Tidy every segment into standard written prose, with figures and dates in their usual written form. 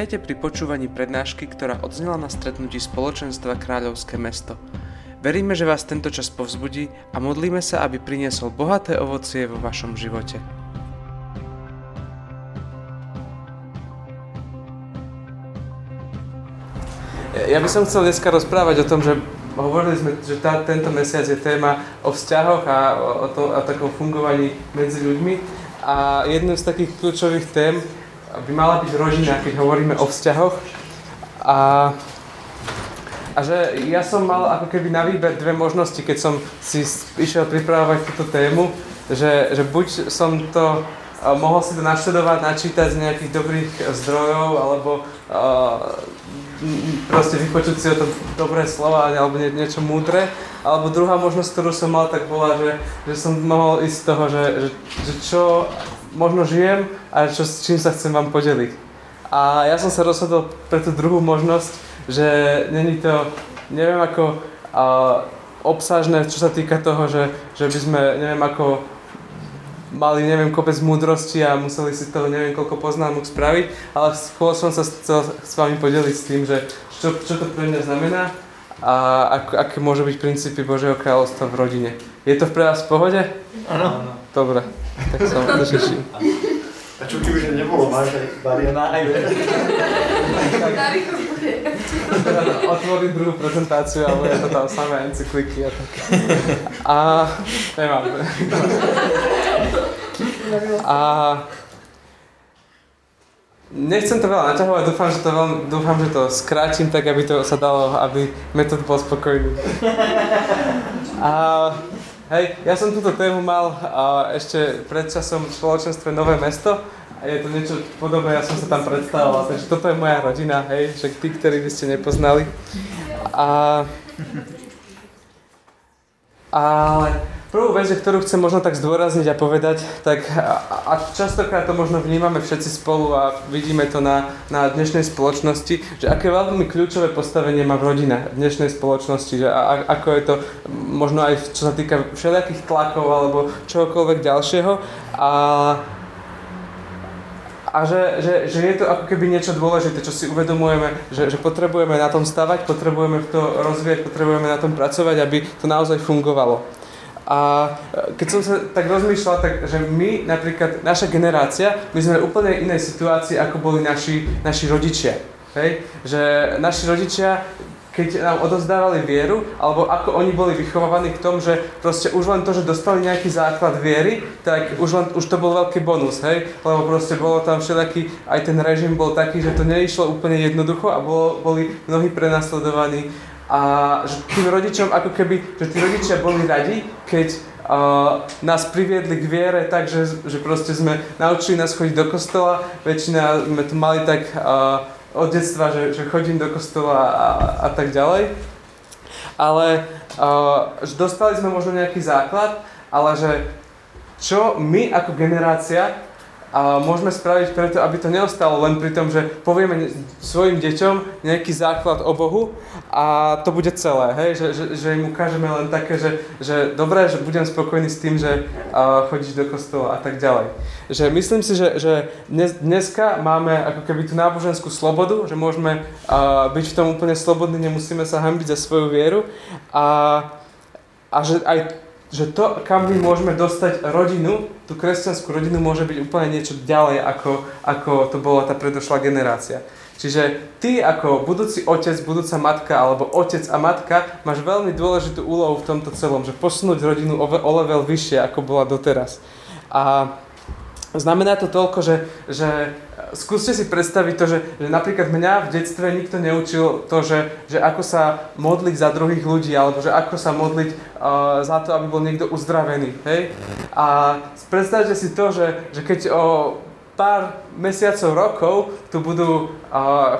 Vítajte pri počúvaní prednášky, ktorá odznela na stretnutí spoločenstva Kráľovské mesto. Veríme, že vás tento čas povzbudí a modlíme sa, aby priniesol bohaté ovocie vo vašom živote. Ja by som chcel dneska rozprávať o tom, že hovorili sme, že tento mesiac je téma o vzťahoch a o takom fungovaní medzi ľuďmi. A jednou z takých kľúčových tém by mala byť rodina, keď hovoríme o vzťahoch. A že ja som mal ako keby na výber dve možnosti, keď som si išiel pripravovať túto tému, že buď som to mohol si to naštudovať, načítať z nejakých dobrých zdrojov, alebo proste vypočuť si o tom dobré slova, alebo niečo múdre. Alebo druhá možnosť, ktorú som mal, tak bola, že som mohol ísť z toho, že čo možno žijem a s čím sa chcem vám podeliť. A ja som sa rozhodol pre tú druhú možnosť, že není to, neviem ako obsažné, čo sa týka toho, že by sme, neviem ako mali, neviem, kopec múdrosti a museli si toho neviem koľko poznámok spraviť, ale skôr som sa chcel s vami podeliť s tým, že čo to pre mňa znamená a aké môžu byť princípy Božieho kráľovstva v rodine. Je to pre vás v pohode? Áno. Dobre, tak sa vám došleším. A čo keby, že nebolo vážne bariéra? Otvorím druhú prezentáciu, ale je to tam samé encykliky a tak. A nemám. A nechcem to veľa naťahovať, dúfam, že to skrátim tak, aby to sa dalo, aby metód bol spokojný. A hej, ja som túto tému mal ešte pred časom v spoločenstve Nové Mesto a je to niečo podobné, ja som sa tam predstavoval, takže toto je moja rodina, hej, však tí, ktorí by ste nepoznali. Ale prvú vec, ktorú chcem možno tak zdôrazniť a povedať, tak a častokrát to možno vnímame všetci spolu a vidíme to na dnešnej spoločnosti, že aké veľmi kľúčové postavenie má rodina v dnešnej spoločnosti, že ako je to možno aj čo sa týka všelijakých tlakov alebo čohokoľvek ďalšieho a že je to ako keby niečo dôležité, čo si uvedomujeme, že potrebujeme na tom stavať, potrebujeme to rozvíjať, potrebujeme na tom pracovať, aby to naozaj fungovalo. A keď som sa tak rozmýšľal, tak, že my, napríklad naša generácia, my sme v úplne inej situácii, ako boli naši rodičia. Hej? Že naši rodičia, keď nám odovzdávali vieru, alebo ako oni boli vychovávaní k tomu, že proste už len to, že dostali nejaký základ viery, tak už to bol veľký bonus, hej? Lebo proste bolo tam všelijaký, aj ten režim bol taký, že to neišlo úplne jednoducho a boli mnohí prenasledovaní. A že tým rodičom, ako keby, že tí rodičia boli radi, keď nás priviedli k viere, takže že proste sme naučili nás chodiť do kostola, väčšina sme to mali tak od detstva, že chodím do kostola a tak ďalej. Ale že dostali sme možno nejaký základ, ale že čo my ako generácia môžeme spraviť preto, aby to neostalo len pri tom, že povieme svojim deťom nejaký základ o Bohu a to bude celé, hej? Že im ukážeme len také, že dobre, že budem spokojný s tým, že chodíš do kostola a tak ďalej. Že myslím si, že dneska máme ako keby tú náboženskú slobodu, že môžeme byť v tom úplne slobodní, nemusíme sa hanbiť za svoju vieru a že aj že to, kam my môžeme dostať rodinu, tú kresťanskú rodinu, môže byť úplne niečo ďalej, ako to bola tá predošlá generácia. Čiže ty ako budúci otec, budúca matka, alebo otec a matka, máš veľmi dôležitú úlohu v tomto celom, že posunúť rodinu o level vyššie, ako bola doteraz. A znamená to toľko, že skúste si predstaviť to, že napríklad mňa v detstve nikto neučil to, že ako sa modliť za druhých ľudí, alebo že ako sa modliť za to, aby bol niekto uzdravený. Hej? A predstavte si to, že keď o pár mesiacov, rokov tu budú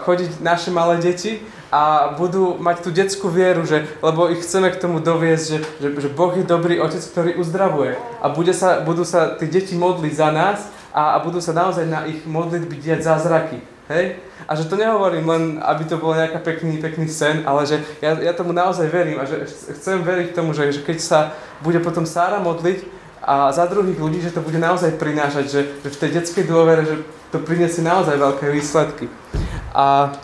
chodiť naše malé deti a budú mať tú detskú vieru, lebo ich chceme k tomu doviesť, že Boh je dobrý otec, ktorý uzdravuje. A budú sa tí deti modliť za nás a budú sa naozaj na ich modlitby diať zázraky. Hej? A že to nehovorím len, aby to bol nejaký pekný sen, ale že ja tomu naozaj verím a že chcem veriť tomu, že keď sa bude potom Sára modliť a za druhých ľudí, že to bude naozaj prinášať, že v tej detskej dôvere, že to priniesie naozaj veľké výsledky. A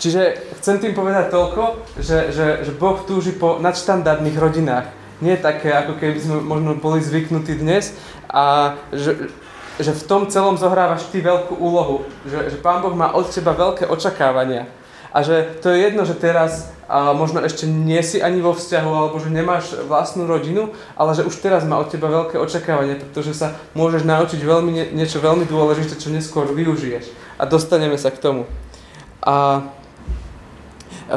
čiže chcem tým povedať toľko, že Boh túži po nadštandardných rodinách. Nie také, ako keby sme možno boli zvyknutí dnes. A že v tom celom zohrávaš ty veľkú úlohu. Že Pán Boh má od teba veľké očakávania. A že to je jedno, že teraz možno ešte nie si ani vo vzťahu, alebo že nemáš vlastnú rodinu, ale že už teraz má od teba veľké očakávania, pretože sa môžeš naučiť niečo veľmi dôležité, čo neskôr využiješ. A dostaneme sa k tomu. A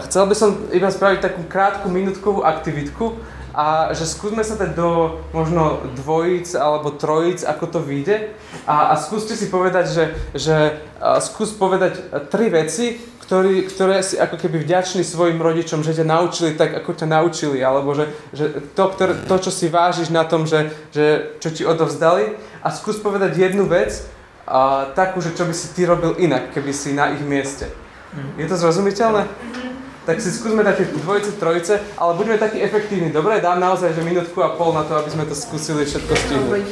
chcel by som iba spraviť takú krátku minútkovú aktivitku a že skúsme sa dať do možno dvojíc alebo trojíc, ako to vyjde a skúste si povedať, že skús povedať tri veci, ktoré si ako keby vďačný svojim rodičom, že ťa naučili tak, ako ťa naučili, alebo že to, čo si vážiš na tom, že čo ti odovzdali a skús povedať jednu vec takú, že čo by si ty robil inak, keby si na ich mieste. Je to zrozumiteľné? Tak si skúsme také dvojice, trojice, ale budeme takí efektívni. Dobre, dám naozaj že minútku a pol na to, aby sme to skúsili všetko stihnúť.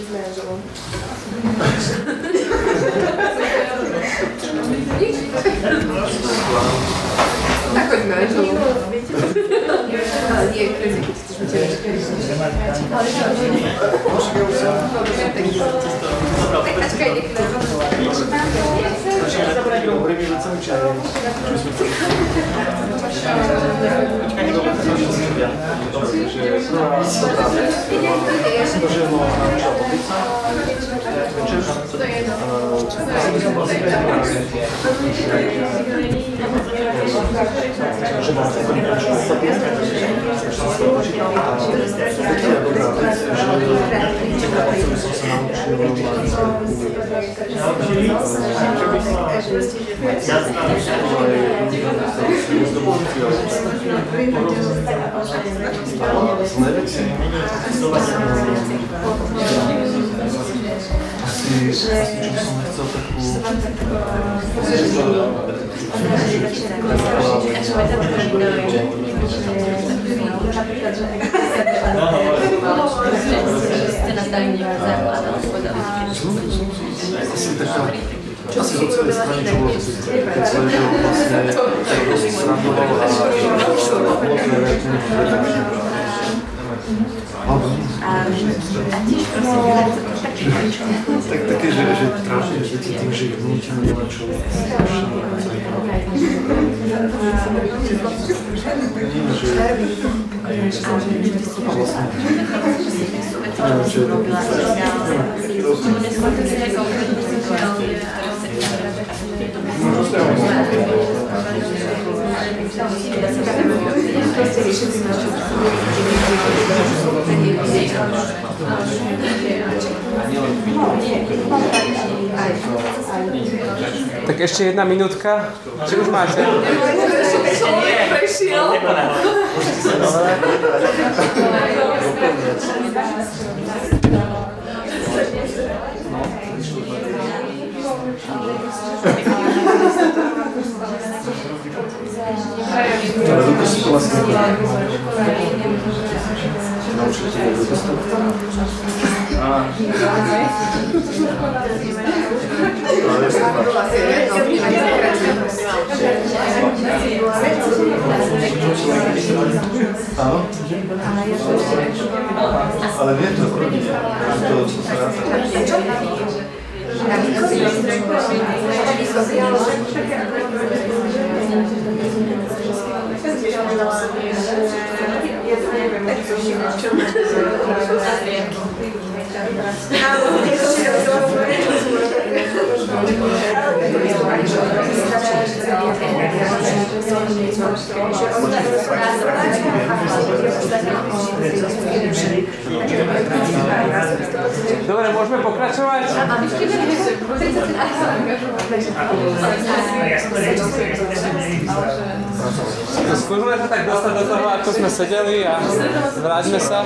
Tak ešte jedna minútka. Či už máte? Ale viem to prvne, že to sú sa rád. Dobre, môžeme pokračovať? Skúsme sa tak dostať do toho, ako sme sedeli a vráťme sa.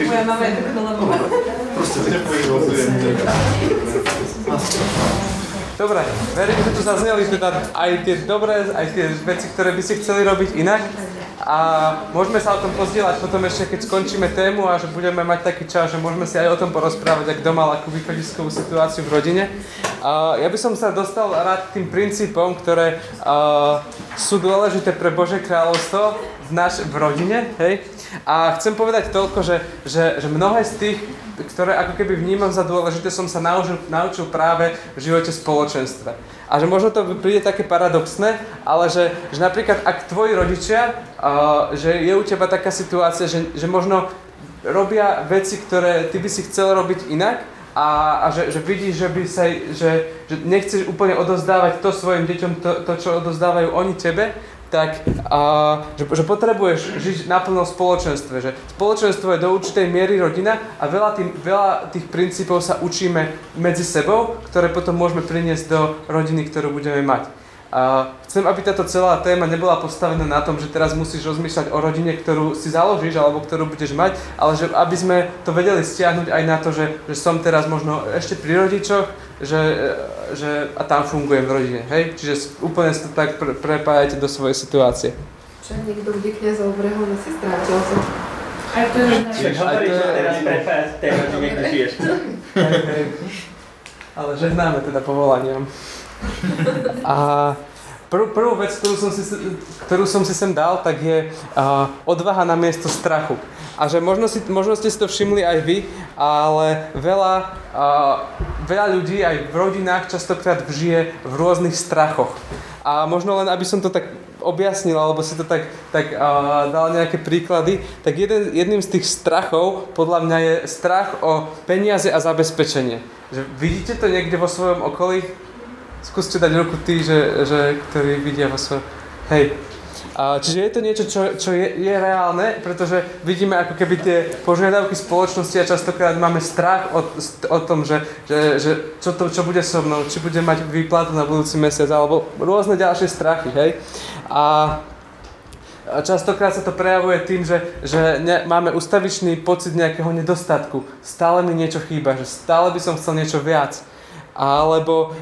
Moja mama je takto lebo. Dobre, verím, že tu zazneli teda aj tie dobré, aj tie veci, ktoré by ste chceli robiť inak. A môžeme sa o tom pozdieľať potom ešte, keď skončíme tému a že budeme mať taký čas, že môžeme si aj o tom porozprávať, ak doma mal akú východiskovú situáciu v rodine. Ja by som sa dostal rád k tým princípom, ktoré sú dôležité pre Božie kráľovstvo v rodine, hej? A chcem povedať toľko, že mnohé z tých, ktoré ako keby vnímam za dôležité, som sa naučil práve v živote spoločenstva. A že možno to príde také paradoxné, ale že napríklad ak tvoji rodičia, že je u teba taká situácia, že možno robia veci, ktoré ty by si chcel robiť inak, a že vidíš, že nechceš úplne odozdávať to svojim deťom, to čo odozdávajú oni tebe, tak že potrebuješ žiť naplno v spoločenstve, že spoločenstvo je do určitej miery rodina a veľa tých princípov sa učíme medzi sebou, ktoré potom môžeme priniesť do rodiny, ktorú budeme mať. Chcem, aby táto celá téma nebola postavená na tom, že teraz musíš rozmýšľať o rodine, ktorú si založíš alebo ktorú budeš mať, ale že aby sme to vedeli stiahnuť aj na to, že som teraz možno ešte pri rodičoch, a tam fungujem v rodine, hej? Čiže úplne sa to tak prepájate do svojej situácie. Čo niekto vždy kniaza obrehol, asi strátil som. Aj to je na všetko. Aj to je teraz prepájať tej rodine, kde žiješ. Ale žehnáme teda povolaniam. A prvú vec, ktorú som si sem dal, tak je odvaha namiesto strachu. A že možno ste si to všimli aj vy, ale veľa ľudí aj v rodinách častokrát žije v rôznych strachoch. A možno len, aby som to tak objasnil, alebo si to tak dal nejaké príklady, tak jedným z tých strachov podľa mňa je strach o peniaze a zabezpečenie. Že vidíte to niekde vo svojom okolí? Skúste dať ruku tí, ktorí vidia vo svojom. Hej. Čiže je to niečo, čo je reálne, pretože vidíme ako keby tie požiadavky spoločnosti a častokrát máme strach o tom, že čo bude so mnou, či budem mať výplatu na budúci mesiac, alebo rôzne ďalšie strachy, hej. A častokrát sa to prejavuje tým, že máme ustavičný pocit nejakého nedostatku. Stále mi niečo chýba, že stále by som chcel niečo viac. Alebo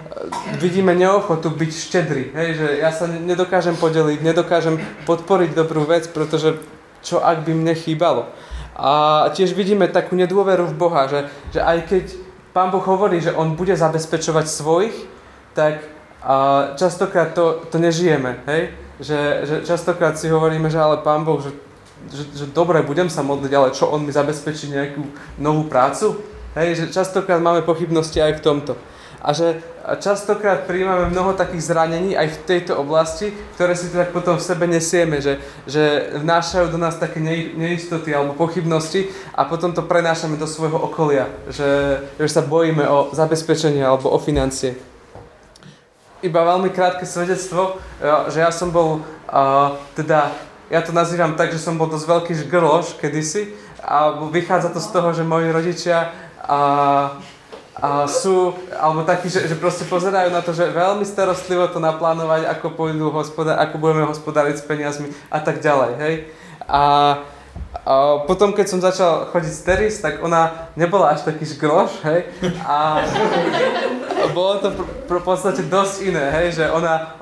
vidíme neochotu byť štedrý, hej, že ja sa nedokážem podeliť, nedokážem podporiť dobrú vec, pretože čo ak by mne chýbalo. A tiež vidíme takú nedôveru v Boha, že aj keď Pán Boh hovorí, že On bude zabezpečovať svojich, tak častokrát to nežijeme, hej, že častokrát si hovoríme, že ale Pán Boh, že dobre, budem sa modliť, ale čo On mi zabezpečí nejakú novú prácu? Hej, že častokrát máme pochybnosti aj v tomto. A že častokrát prijímame mnoho takých zranení aj v tejto oblasti, ktoré si tak potom v sebe nesieme, že vnášajú do nás také neistoty alebo pochybnosti a potom to prenášame do svojho okolia, že sa bojíme o zabezpečenie alebo o financie. Iba veľmi krátke svedectvo, že ja som bol, ja to nazývam tak, že som bol dosť veľký žgrloš kedysi a vychádza to z toho, že moji rodičia sú, alebo takí, že proste pozerajú na to, že veľmi starostlivo to naplánovať, ako budeme hospodáriť s peniazmi a tak ďalej, hej. A potom, keď som začal chodiť z Teris, tak ona nebola až taký žgroš, hej. A bolo to v podstate dosť iné, hej, že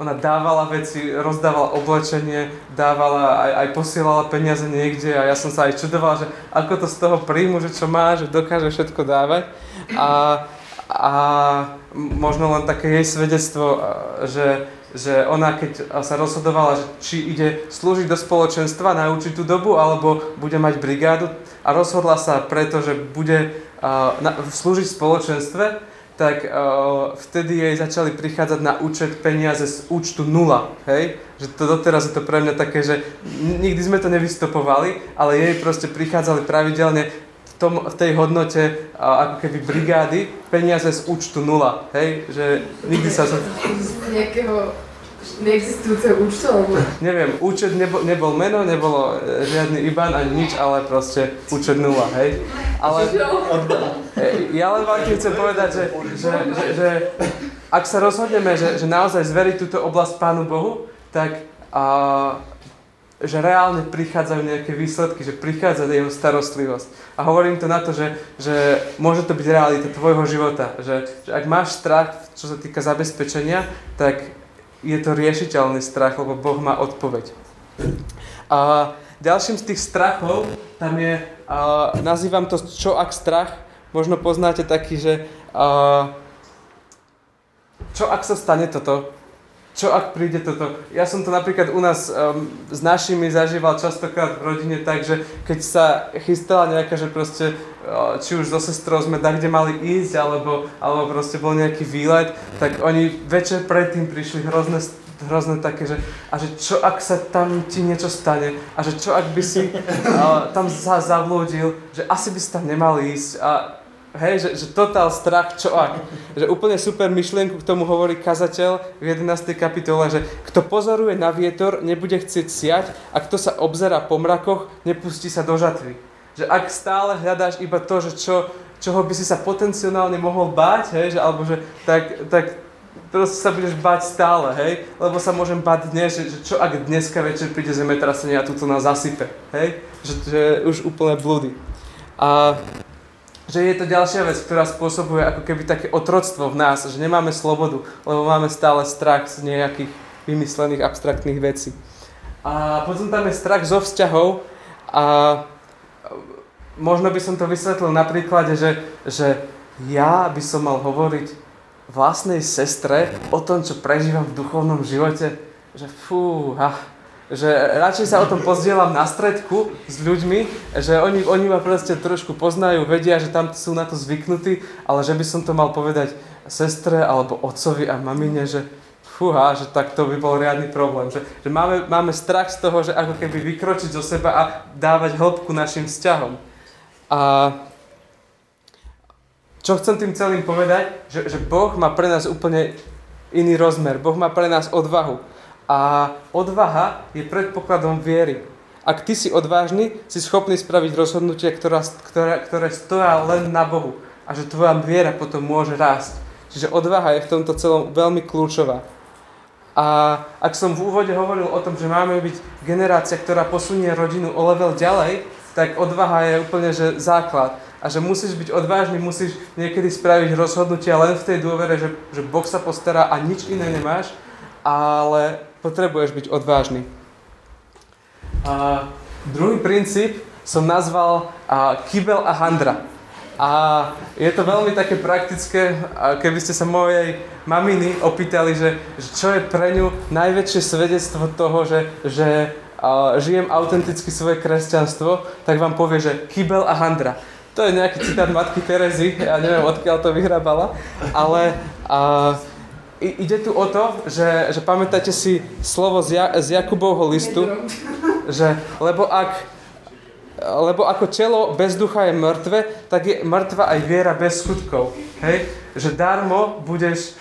ona dávala veci, rozdávala oblečenie, dávala aj posielala peniaze niekde a ja som sa aj čudoval, že ako to z toho príjmu, že čo má, že dokáže všetko dávať. A možno len také jej svedectvo, že ona keď sa rozhodovala, že či ide slúžiť do spoločenstva na určitú dobu, alebo bude mať brigádu a rozhodla sa preto, že bude slúžiť v spoločenstve, tak vtedy jej začali prichádzať na účet peniaze z účtu 0, hej? Že to doteraz je to pre mňa také, že nikdy sme to nevystopovali, ale jej proste prichádzali pravidelne v tej hodnote ako keby brigády peniaze z účtu 0, hej, že nikdy sa nejakého neexistujúceho účtu, alebo? Neviem, účet nebol meno, nebolo žiadny IBAN ani nič, ale proste účet 0, hej. Ale ja len vám chcem povedať, že ak sa rozhodneme, že naozaj zveriť túto oblasť Pánu Bohu, tak že reálne prichádzajú nejaké výsledky, že prichádza jeho starostlivosť. A hovorím to na to, že môže to byť realita tvojho života, že ak máš strach, čo sa týka zabezpečenia, tak je to riešiteľný strach, lebo Boh má odpoveď. A ďalším z tých strachov, tam je, nazývam to čo ak strach, možno poznáte taký, že čo ak sa stane toto, čo ak príde toto. Ja som to napríklad u nás s našimi zažíval častokrát v rodine tak, že keď sa chystala nejaká, že proste, či už so sestrou sme tak, kde mali ísť, alebo proste bol nejaký výlet, tak oni večer predtým prišli hrozné také, že, a že čo ak sa tam ti niečo stane, a že čo ak by si tam sa zavlúdil, že asi by si tam nemal ísť, a hej, že totál strach, čo ak. Že úplne super myšlienku k tomu hovorí kazateľ v 11. kapitole, že kto pozoruje na vietor, nebude chcieť siať, a kto sa obzerá po mrakoch, nepustí sa do žatvy. Že ak stále hľadáš iba to, že čoho by si sa potenciálne mohol báť, hej, že, alebo že tak proste sa budeš báť stále, hej? Lebo sa môžem báť dnes, že čo ak dneska večer príde zemetrasenie a tuto nás zasype, hej? Že už úplne blúdy. A že je to ďalšia vec, ktorá spôsobuje ako keby také otroctvo v nás, že nemáme slobodu, lebo máme stále strach z nejakých vymyslených abstraktných vecí. A potom tam je strach zo vzťahov a možno by som to vysvetlil na príklade, že ja by som mal hovoriť vlastnej sestre o tom, čo prežívam v duchovnom živote, že fúha, že radšej sa o tom pozdielam na stredku s ľuďmi, že oni ma proste trošku poznajú, vedia, že tam sú na to zvyknutí, ale že by som to mal povedať sestre alebo otcovi a mamine, že fúha, že tak to by bol riadny problém, že máme strach z toho, že ako keby vykročiť zo seba a dávať hĺbku našim vzťahom. A čo chcem tým celým povedať, že Boh má pre nás úplne iný rozmer. Boh má pre nás odvahu. A odvaha je predpokladom viery. Ak ty si odvážny, si schopný spraviť rozhodnutie, ktoré stoja len na Bohu. A že tvoja viera potom môže rásť. Čiže odvaha je v tomto celom veľmi kľúčová. A ak som v úvode hovoril o tom, že máme byť generácia, ktorá posunie rodinu o level ďalej, tak odvaha je úplne že základ. A že musíš byť odvážny, musíš niekedy spraviť rozhodnutia len v tej dôvere, že Boh sa postará a nič iné nemáš, ale potrebuješ byť odvážny. A druhý princíp som nazval kybel a handra. A je to veľmi také praktické, keby ste sa mojej maminy opýtali, že čo je pre ňu najväčšie svedectvo toho, že žijem autenticky svoje kresťanstvo, tak vám povie, že kybel a handra. To je nejaký citát Matky Terezy, ja neviem, odkiaľ to vyhrábala, ale ide tu o to, že pamätáte si slovo z Jakubovho listu, že lebo ako telo bez ducha je mŕtve, tak je mŕtva aj viera bez skutkov. Hej? Že darmo budeš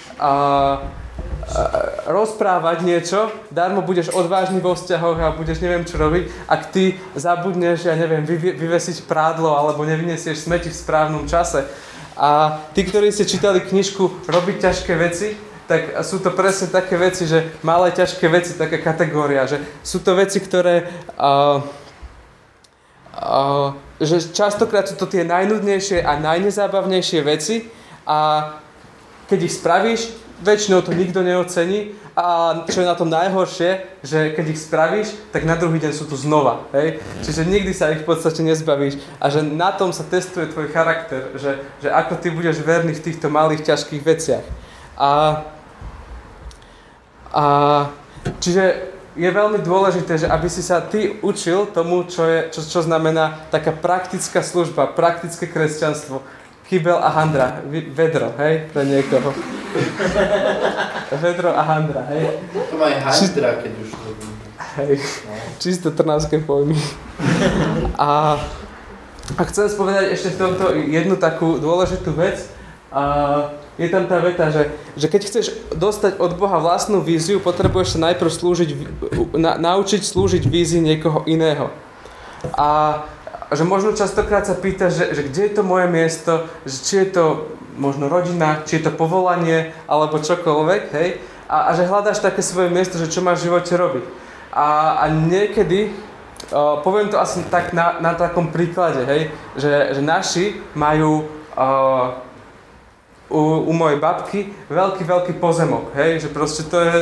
rozprávať niečo, darmo budeš odvážny vo vzťahoch a budeš neviem čo robiť, ak ty zabudneš, ja neviem, vyvesiť prádlo alebo nevyniesieš smeti v správnom čase. A tí, ktorí ste čítali knižku Robiť ťažké veci, tak sú to presne také veci, že malé ťažké veci, taká kategória, že sú to veci, ktoré že častokrát sú to tie najnudnejšie a najnezábavnejšie veci a keď ich spravíš, väčšinou to nikto neocení a čo je na tom najhoršie, že keď ich spravíš, tak na druhý deň sú tu znova. Hej? Čiže nikdy sa ich v podstate nezbavíš a že na tom sa testuje tvoj charakter, že ako ty budeš verný v týchto malých ťažkých veciach. Čiže je veľmi dôležité, že aby si sa ty učil tomu, čo znamená taká praktická služba, praktické kresťanstvo. Kybel a handra, vedro, hej, pre niekoho. Vedro a handra, hej. To má aj handra, keď už to bude. Hej, no. Čisto trnavské pojmy. A chcem spovedať ešte v tomto jednu takú dôležitú vec. Je tam tá veta, že keď chceš dostať od Boha vlastnú víziu, potrebuješ sa najprv naučiť slúžiť vízii niekoho iného. A že možno častokrát sa pýtaš, že kde je to moje miesto, že či je to možno rodina, či je to povolanie, alebo čokoľvek, hej? A že hľadáš také svoje miesto, že čo máš v živote robiť. A niekedy, poviem to asi tak na takom príklade, hej? Že naši majú u mojej babky veľký pozemok, hej? Že proste to je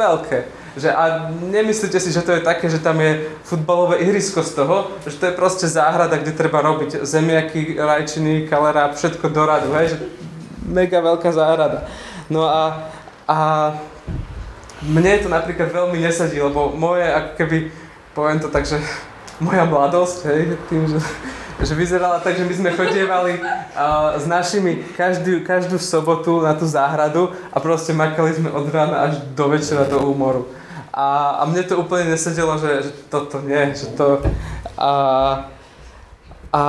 veľké. Že a nemyslíte si, že to je také, že tam je futbalové ihrisko z toho, že to je proste záhrada, kde treba robiť zemiaky, rajčiny, kalera, všetko do radu, hej, že mega veľká záhrada. No a mne to napríklad veľmi nesadí, lebo moje, ako keby, poviem to tak, že moja mladosť, hej, tým, že vyzerala tak, že my sme chodievali s našimi každú sobotu na tú záhradu a proste makali sme od rána až do večera, do úmoru. A mne to úplne nesedelo, že toto nie, že to... A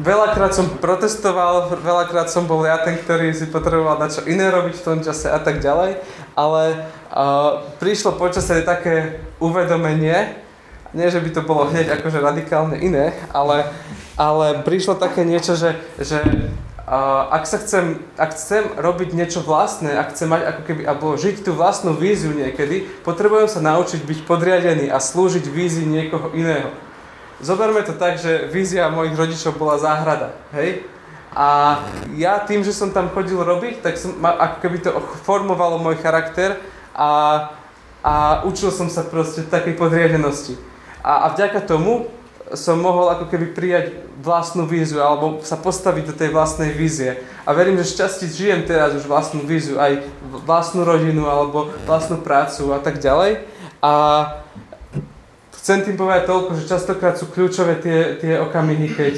veľakrát som protestoval, veľakrát som bol ja ten, ktorý si potreboval na čo iné robiť v tom čase a tak ďalej, ale prišlo počasie také uvedomenie. Nie, že by to bolo hneď akože radikálne iné, ale prišlo také niečo, že ak chcem robiť niečo vlastné, ak chcem mať ako keby, alebo žiť tú vlastnú víziu niekedy, potrebujem sa naučiť byť podriadený a slúžiť vízii niekoho iného. Zoberme to tak, že vízia mojich rodičov bola záhrada, hej? A ja tým, že som tam chodil robiť, tak som, ako keby to formovalo môj charakter a učil som sa proste takej podriadenosti. A vďaka tomu som mohol ako keby prijať vlastnú víziu alebo sa postaviť do tej vlastnej vízie. A verím, že šťastí žijem teraz už vlastnú víziu, aj vlastnú rodinu alebo vlastnú prácu a tak ďalej. A chcem tým povedať toľko, že častokrát sú kľúčové tie okamihy, keď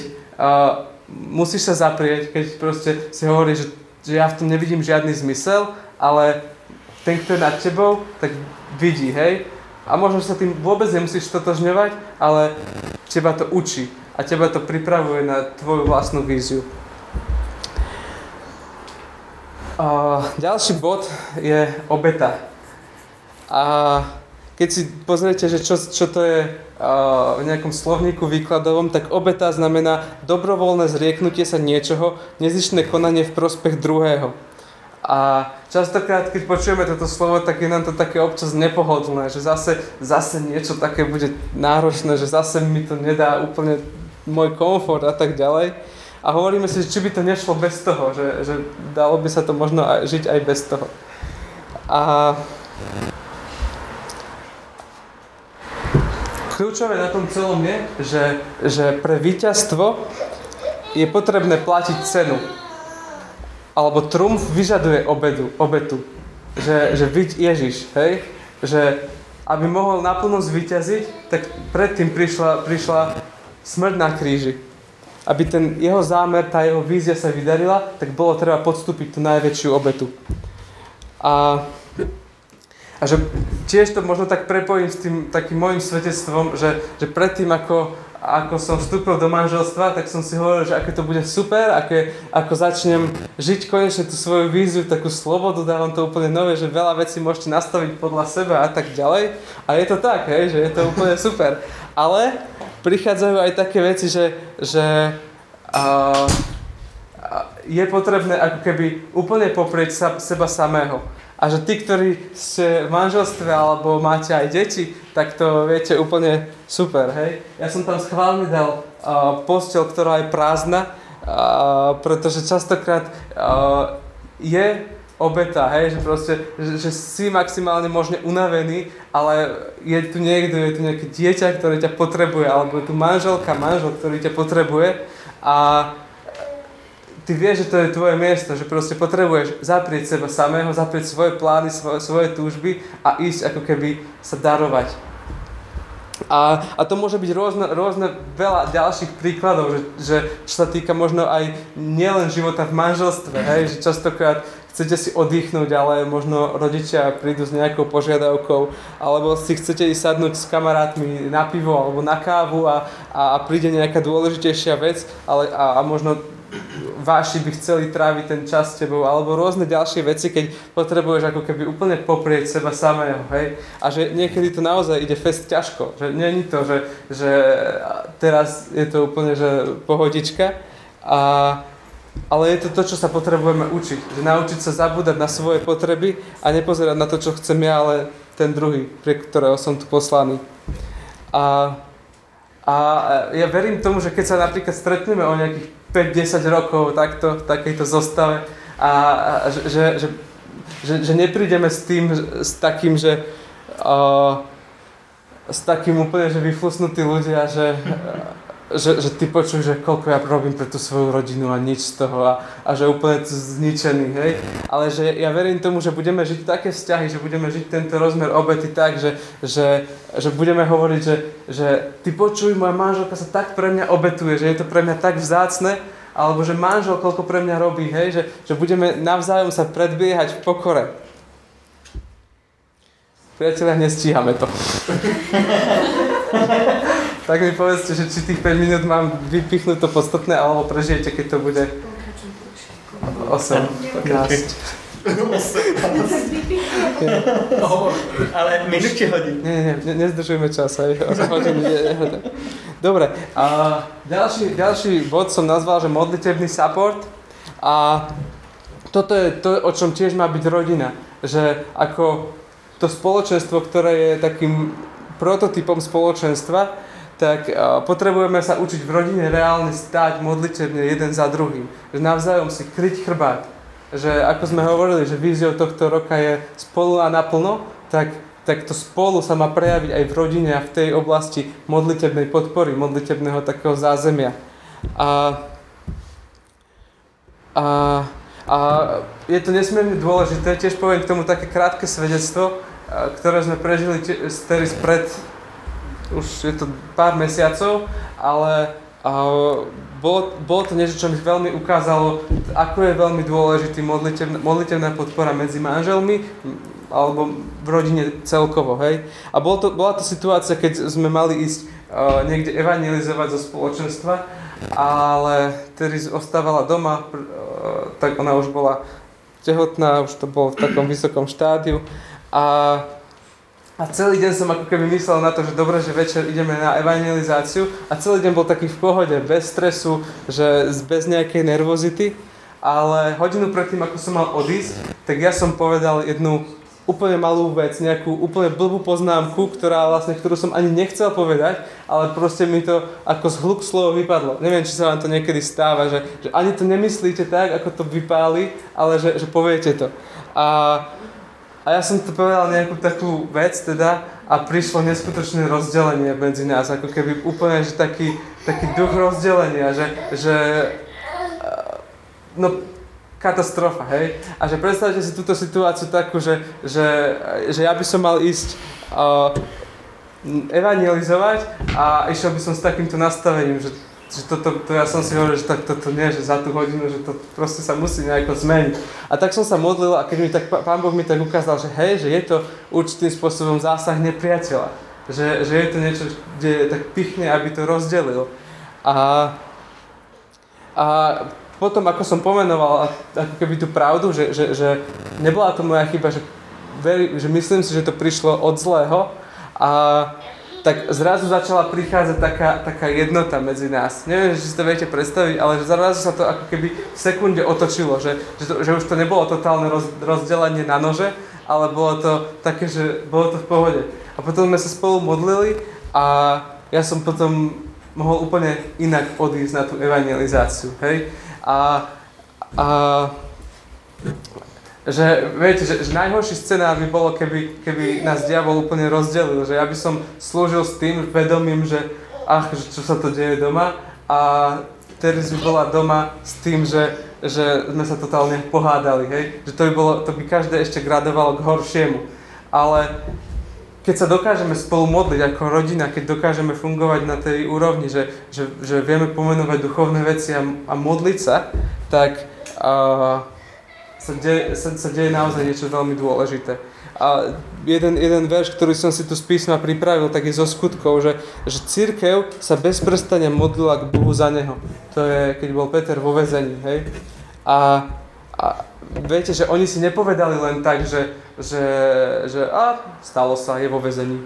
musíš sa zaprieť, keď proste si hovoríš, že ja v tom nevidím žiadny zmysel, ale ten, kto je nad tebou, tak vidí, hej? A možno sa tým vôbec nemusíš totožňovať, ale teba to učí a teba to pripravuje na tvoju vlastnú víziu. Ďalší bod je obeta. A keď si pozriete, že čo to je v nejakom slovníku výkladovom, tak obeta znamená dobrovoľné zrieknutie sa niečoho, nezištné konanie v prospech druhého. A častokrát, keď počujeme toto slovo, tak je nám to také občas nepohodlné, že zase niečo také bude náročné, že zase mi to nedá úplne môj komfort a tak ďalej. A hovoríme si, že či by to nešlo bez toho, že dalo by sa to možno žiť aj bez toho. A kľúčové na tom celom je, že pre víťazstvo je potrebné platiť cenu. Alebo trumf vyžaduje obetu, že byť Ježiš, hej? Že aby mohol naplno zvíťaziť, tak predtým prišla smrť na kríži. Aby ten jeho zámer, tá jeho vízia sa vydarila, tak bolo treba podstúpiť tú najväčšiu obetu. A že tiež to možno tak prepojím s tým takým mojim svedectvom, že predtým ako som vstúpil do manželstva, tak som si hovoril, že aké to bude super, ako začnem žiť konečne tú svoju víziu, takú slobodu, dávam to úplne nové, že veľa vecí môžete nastaviť podľa seba a tak ďalej. A je to tak, hej, že je to úplne super. Ale prichádzajú aj také veci, že je potrebné ako keby úplne poprieť seba samého. A že tí, ktorí ste v manželstve alebo máte aj deti, tak to viete úplne super, hej. Ja som tam schválne dal posteľ, ktorá je prázdna, pretože častokrát je obeta, hej, že proste, že si maximálne možne unavený, ale je tu niekto, je tu nejaké dieťa, ktoré ťa potrebuje, alebo je tu manžel, ktorý ťa potrebuje a ty vieš, že to je tvoje miesto, že proste potrebuješ zaprieť seba samého, zaprieť svoje plány, svoje túžby a ísť ako keby sa darovať. A to môže byť rôzne veľa ďalších príkladov, že čo sa týka možno aj nielen života v manželstve, hej, že častokrát chcete si oddychnúť, ale možno rodičia prídu s nejakou požiadavkou, alebo si chcete ísť sadnúť s kamarátmi na pivo alebo na kávu a príde nejaká dôležitejšia vec, ale a možno váši by chceli tráviť ten čas s tebou alebo rôzne ďalšie veci, keď potrebuješ ako keby úplne poprieť seba samého, hej? A že niekedy to naozaj ide fest ťažko, že nie je to, že teraz je to úplne že pohodička, ale je to to, čo sa potrebujeme učiť, že naučiť sa zabúdať na svoje potreby a nepozerať na to, čo chcem ja, ale ten druhý, pre ktorého som tu poslaný. A ja verím tomu, že keď sa napríklad stretneme o nejakých 5-10 rokov takto, v takejto zostave a že že neprídeme s takým úplne, že vyflusnutí ľudia, že ty počuj, že koľko ja robím pre tú svoju rodinu a nič z toho a že úplne zničený, hej. Ale že ja verím tomu, že budeme žiť také vzťahy, že budeme žiť tento rozmer obety tak, že budeme hovoriť, že ty počuj, moja manželka sa tak pre mňa obetuje, že je to pre mňa tak vzácne, alebo že manžel koľko pre mňa robí, hej, že budeme navzájom sa predbiehať v pokore. Priatelia, nestíhame to. Tak mi povedzte, že či tých 5 minút mám vypichnúť to podstatné, alebo prežijete, keď to bude 8, 15. 8. Ale minúte hodín. Nie, nezdržujeme čas. Aj. Dobre, a ďalší bod som nazval, že modlitebný support. A toto je to, o čom tiež má byť rodina. Že ako to spoločenstvo, ktoré je takým prototypom spoločenstva, tak potrebujeme sa učiť v rodine reálne stáť modlitebne jeden za druhým. Že navzájom si kryť chrbát. Že ako sme hovorili, že víziou tohto roka je spolu a naplno, tak to spolu sa má prejaviť aj v rodine a v tej oblasti modlitebnej podpory, modlitebného takého zázemia. A je to nesmierne dôležité, tiež poviem k tomu také krátke svedectvo, ktoré sme prežili s Teris pred... Už je to pár mesiacov, ale bolo to niečo, čo mi veľmi ukázalo, ako je veľmi dôležitý modlitevná podpora medzi manželmi alebo v rodine celkovo, hej. A bola to situácia, keď sme mali ísť niekde evangelizovať zo spoločenstva, ale Teris ostávala doma, tak ona už bola tehotná, už to bolo v takom vysokom štádiu a celý deň som ako keby myslel na to, že dobre, že večer ideme na evangelizáciu a celý deň bol taký v pohode, bez stresu, že bez nejakej nervozity, ale hodinu predtým, ako som mal odísť, tak ja som povedal jednu úplne malú vec, nejakú úplne blbú poznámku, ktorú som ani nechcel povedať, ale proste mi to ako zhluk slovo vypadlo. Neviem, či sa vám to niekedy stáva, že ani to nemyslíte tak, ako to vypáli, ale že poviete to. A ja som to povedal nejakú takú vec teda a prišlo neskutočné rozdelenie medzi nás, ako keby úplne že taký duch rozdelenia, že no katastrofa, hej. A že predstavte si túto situáciu takú, že ja by som mal ísť evangelizovať a išiel by som s takýmto nastavením, že toto, ja som si hovoril, že tak toto nie, že za tú hodinu, že to proste sa musí nejako zmeniť. A tak som sa modlil a keď mi tak Pán Boh mi tak ukázal, že hej, že je to určitým spôsobom zásah nepriateľa. Že je to niečo, kde tak pichne, aby to rozdelil. A potom, ako som pomenoval ako keby tú pravdu, že nebola to moja chyba, že myslím si, že to prišlo od zlého a tak zrazu začala prichádzať taká jednota medzi nás. Neviem, či si to viete predstaviť, ale že zrazu sa to ako keby v sekunde otočilo, že už to nebolo totálne rozdelenie na nože, ale bolo to také, že bolo to v pohode. A potom sme sa spolu modlili a ja som potom mohol úplne inak odísť na tú evangelizáciu, hej? A že viete, že najhorší scenár by bolo, keby nás diabol úplne rozdelil, že ja by som slúžil s tým vedomím, že čo sa to deje doma a Teres by bola doma s tým, že sme sa totálne pohádali, hej, že to by každé ešte gradovalo k horšiemu, ale keď sa dokážeme spolu modliť ako rodina, keď dokážeme fungovať na tej úrovni, že vieme pomenovať duchovné veci a modliť sa, tak sa deje naozaj niečo veľmi dôležité. A jeden verš, ktorý som si tu z písma pripravil, tak je zo skutkov, že cirkev sa bez prestania modlila k Bohu za neho. To je, keď bol Peter vo väzení, hej. A viete, že oni si nepovedali len tak, že stalo sa, je vo väzení.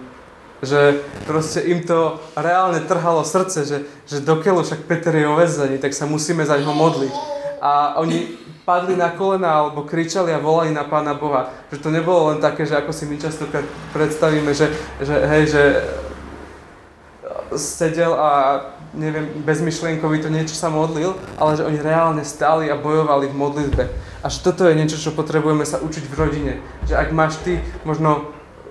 Že proste im to reálne trhalo srdce, že dokiaľ však Peter je vo väzení, tak sa musíme za neho modliť. A oni padli na kolená alebo kričali a volali na Pána Boha. Že to nebolo len také, že ako si my častokrát predstavíme, že sedel a neviem, bezmyšlienkovi to niečo sa modlil, ale že oni reálne stáli a bojovali v modlitbe. Až toto je niečo, čo potrebujeme sa učiť v rodine. Že ak máš ty možno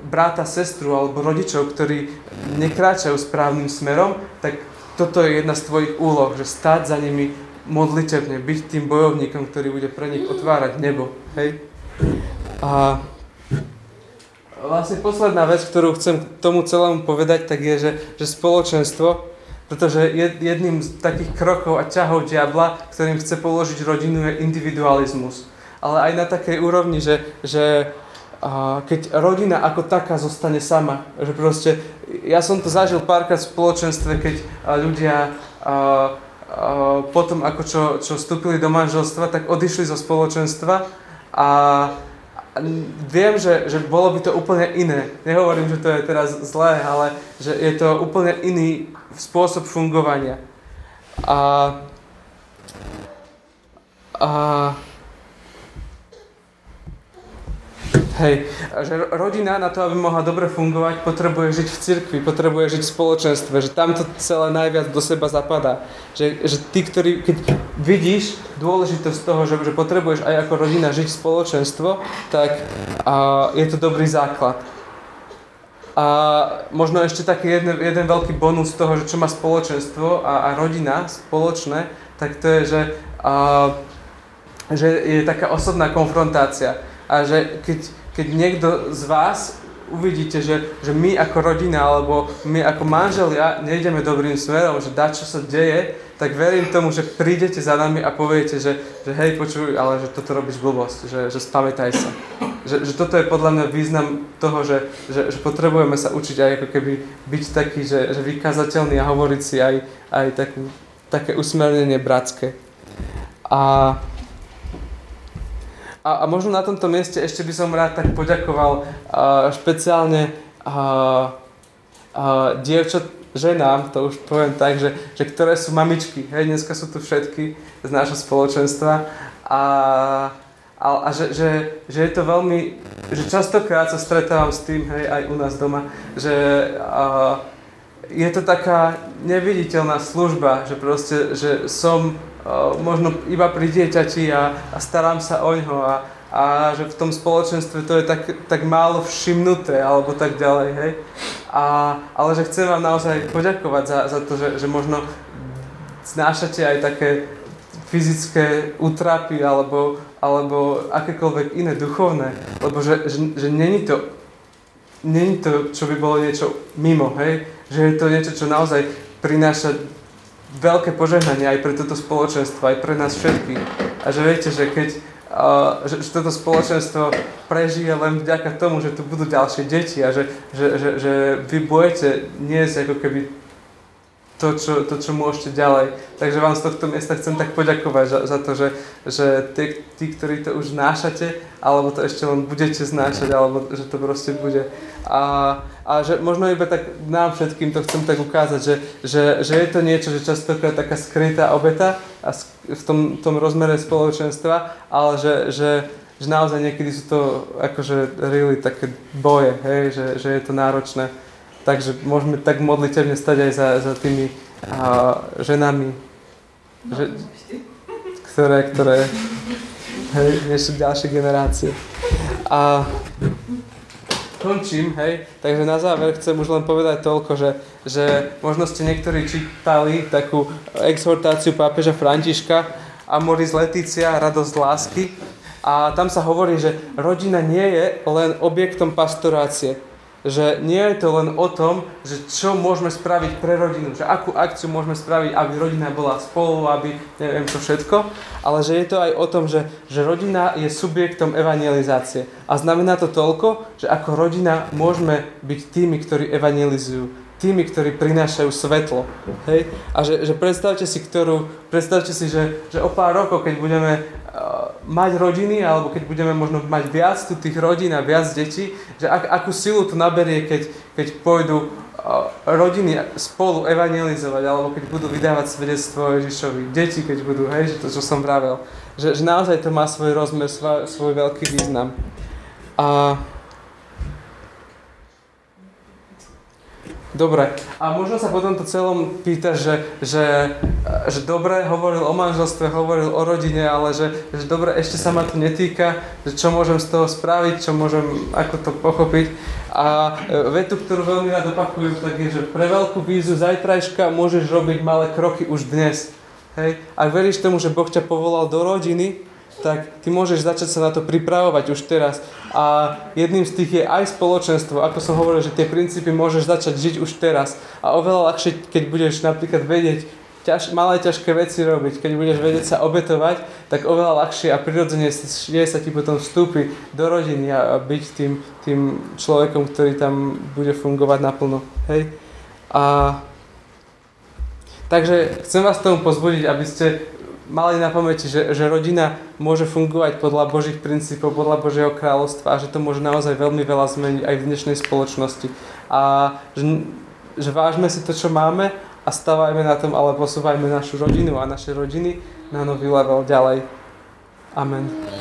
bráta, sestru alebo rodičov, ktorí nekráčajú správnym smerom, tak toto je jedna z tvojich úloh, že stáť za nimi modlitebne, byť tým bojovníkom, ktorý bude pre nich otvárať nebo. Hej? A vlastne posledná vec, ktorú chcem k tomu celému povedať, tak je, že spoločenstvo, pretože jedným z takých krokov a ťahov diabla, ktorým chce položiť rodinu, je individualizmus. Ale aj na takej úrovni, že keď rodina ako taká zostane sama. Že proste, ja som to zažil párkrát v spoločenstve, keď ľudia potom, ako čo vstúpili do manželstva, tak odišli zo spoločenstva a viem, že bolo by to úplne iné. Nehovorím, že to je teraz zlé, ale že je to úplne iný spôsob fungovania. Hej, že rodina na to, aby mohla dobre fungovať, potrebuje žiť v cirkvi, potrebuje žiť v spoločenstve, že tam to celé najviac do seba zapadá. Že ty, ktorý, keď vidíš dôležitosť toho, že potrebuješ aj ako rodina žiť spoločenstvo, tak je to dobrý základ. A možno ešte taký jeden veľký bonus toho, že čo má spoločenstvo a rodina spoločné, tak to je, že je taká osobná konfrontácia. A že keď niekto z vás uvidíte, že my ako rodina alebo my ako manželia nejdeme dobrým smerom, že dačo sa deje, tak verím tomu, že prídete za nami a poviete, že hej, počuj, ale že toto robíš blbosť, že spamätaj sa. Že toto je podľa mňa význam toho, že potrebujeme sa učiť aj ako keby byť taký, že vykazateľný a hovoriť si aj také usmernenie bratské. A možno na tomto mieste ešte by som rád tak poďakoval špeciálne ženám, to už poviem tak, že ktoré sú mamičky. Hej, dneska sú tu všetky z nášho spoločenstva. A že je to veľmi... Že častokrát sa stretávam s tým, hej, aj u nás doma, že je to taká neviditeľná služba, že proste, že som... možno iba pri dieťati a starám sa o ňo a že v tom spoločenstve to je tak málo všimnuté alebo tak ďalej, hej. Ale že chcem vám naozaj poďakovať za to, že možno znášate aj také fyzické útrapy alebo akékoľvek iné duchovné, lebo že není to, čo by bolo niečo mimo, hej, že je to niečo, čo naozaj prináša veľké požehnanie aj pre toto spoločenstvo, aj pre nás všetkých. A že viete, že keď toto spoločenstvo prežije len vďaka tomu, že tu budú ďalšie deti a že vy budete niesť ako keby to, čo môžete ďalej. Takže vám z tohto miesta chcem tak poďakovať za to, že tí, ktorí to už znášate, alebo to ešte len budete znášať, alebo že to proste bude. A že možno iba tak nám všetkým to chcem tak ukázať, že je to niečo, že častokrát taká skrytá obeta a v tom rozmere spoločenstva, ale že naozaj niekedy sú to akože really také boje, hej, že je to náročné. Takže môžeme tak modlitevne stať aj za tými ženami, ktoré sú ďalšie generácie. A končím, hej, takže na záver chcem už len povedať toľko, že možno ste niektorí čítali takú exhortáciu pápeža Františka Amoris Laetitia, radosť lásky, a tam sa hovorí, že rodina nie je len objektom pastorácie. Že nie je to len o tom, že čo môžeme spraviť pre rodinu, že akú akciu môžeme spraviť, aby rodina bola spolu, aby neviem čo všetko, ale že je to aj o tom, že rodina je subjektom evangelizácie. A znamená to toľko, že ako rodina môžeme byť tými, ktorí evangelizujú, tými, ktorí prinášajú svetlo. Hej? A že predstavte si, že o pár rokov, keď budeme mať rodiny, alebo keď budeme možno mať viac tu tých rodín a viac detí, že akú silu tu naberie, keď pôjdu rodiny spolu evangelizovať, alebo keď budú vydávať svedectvo Ježišovi. Deti, keď budú, hej, že to, čo som vravel. Že naozaj to má svoj rozmer, svoj veľký význam. A Dobre. A možno sa potom to celom pýtaš, že dobre, hovoril o manželstve, hovoril o rodine, ale že dobre, ešte sa ma to netýka, že čo môžem z toho spraviť, čo môžem, ako to pochopiť. A vetu, ktorú veľmi rád opakujem, tak je, že pre veľkú vízu zajtrajška môžeš robiť malé kroky už dnes. Hej? Ak veríš tomu, že Boh ťa povolal do rodiny, tak ty môžeš začať sa na to pripravovať už teraz. A jedným z tých je aj spoločenstvo. Ako som hovoril, že tie princípy môžeš začať žiť už teraz. A oveľa ľahšie, keď budeš napríklad vedieť malé ťažké veci robiť, keď budeš vedieť sa obetovať, tak oveľa ľahšie a prirodzene sa ti potom vstúpi do rodiny a byť tým človekom, ktorý tam bude fungovať naplno. Hej? Takže chcem vás tomu pozbudiť, aby ste mali na pamäti, že rodina môže fungovať podľa Božích princípov, podľa Božieho kráľovstva a že to môže naozaj veľmi veľa zmeniť aj v dnešnej spoločnosti. A že vážme si to, čo máme a stavajme na tom, ale posúvajme našu rodinu a naše rodiny na nový level ďalej. Amen.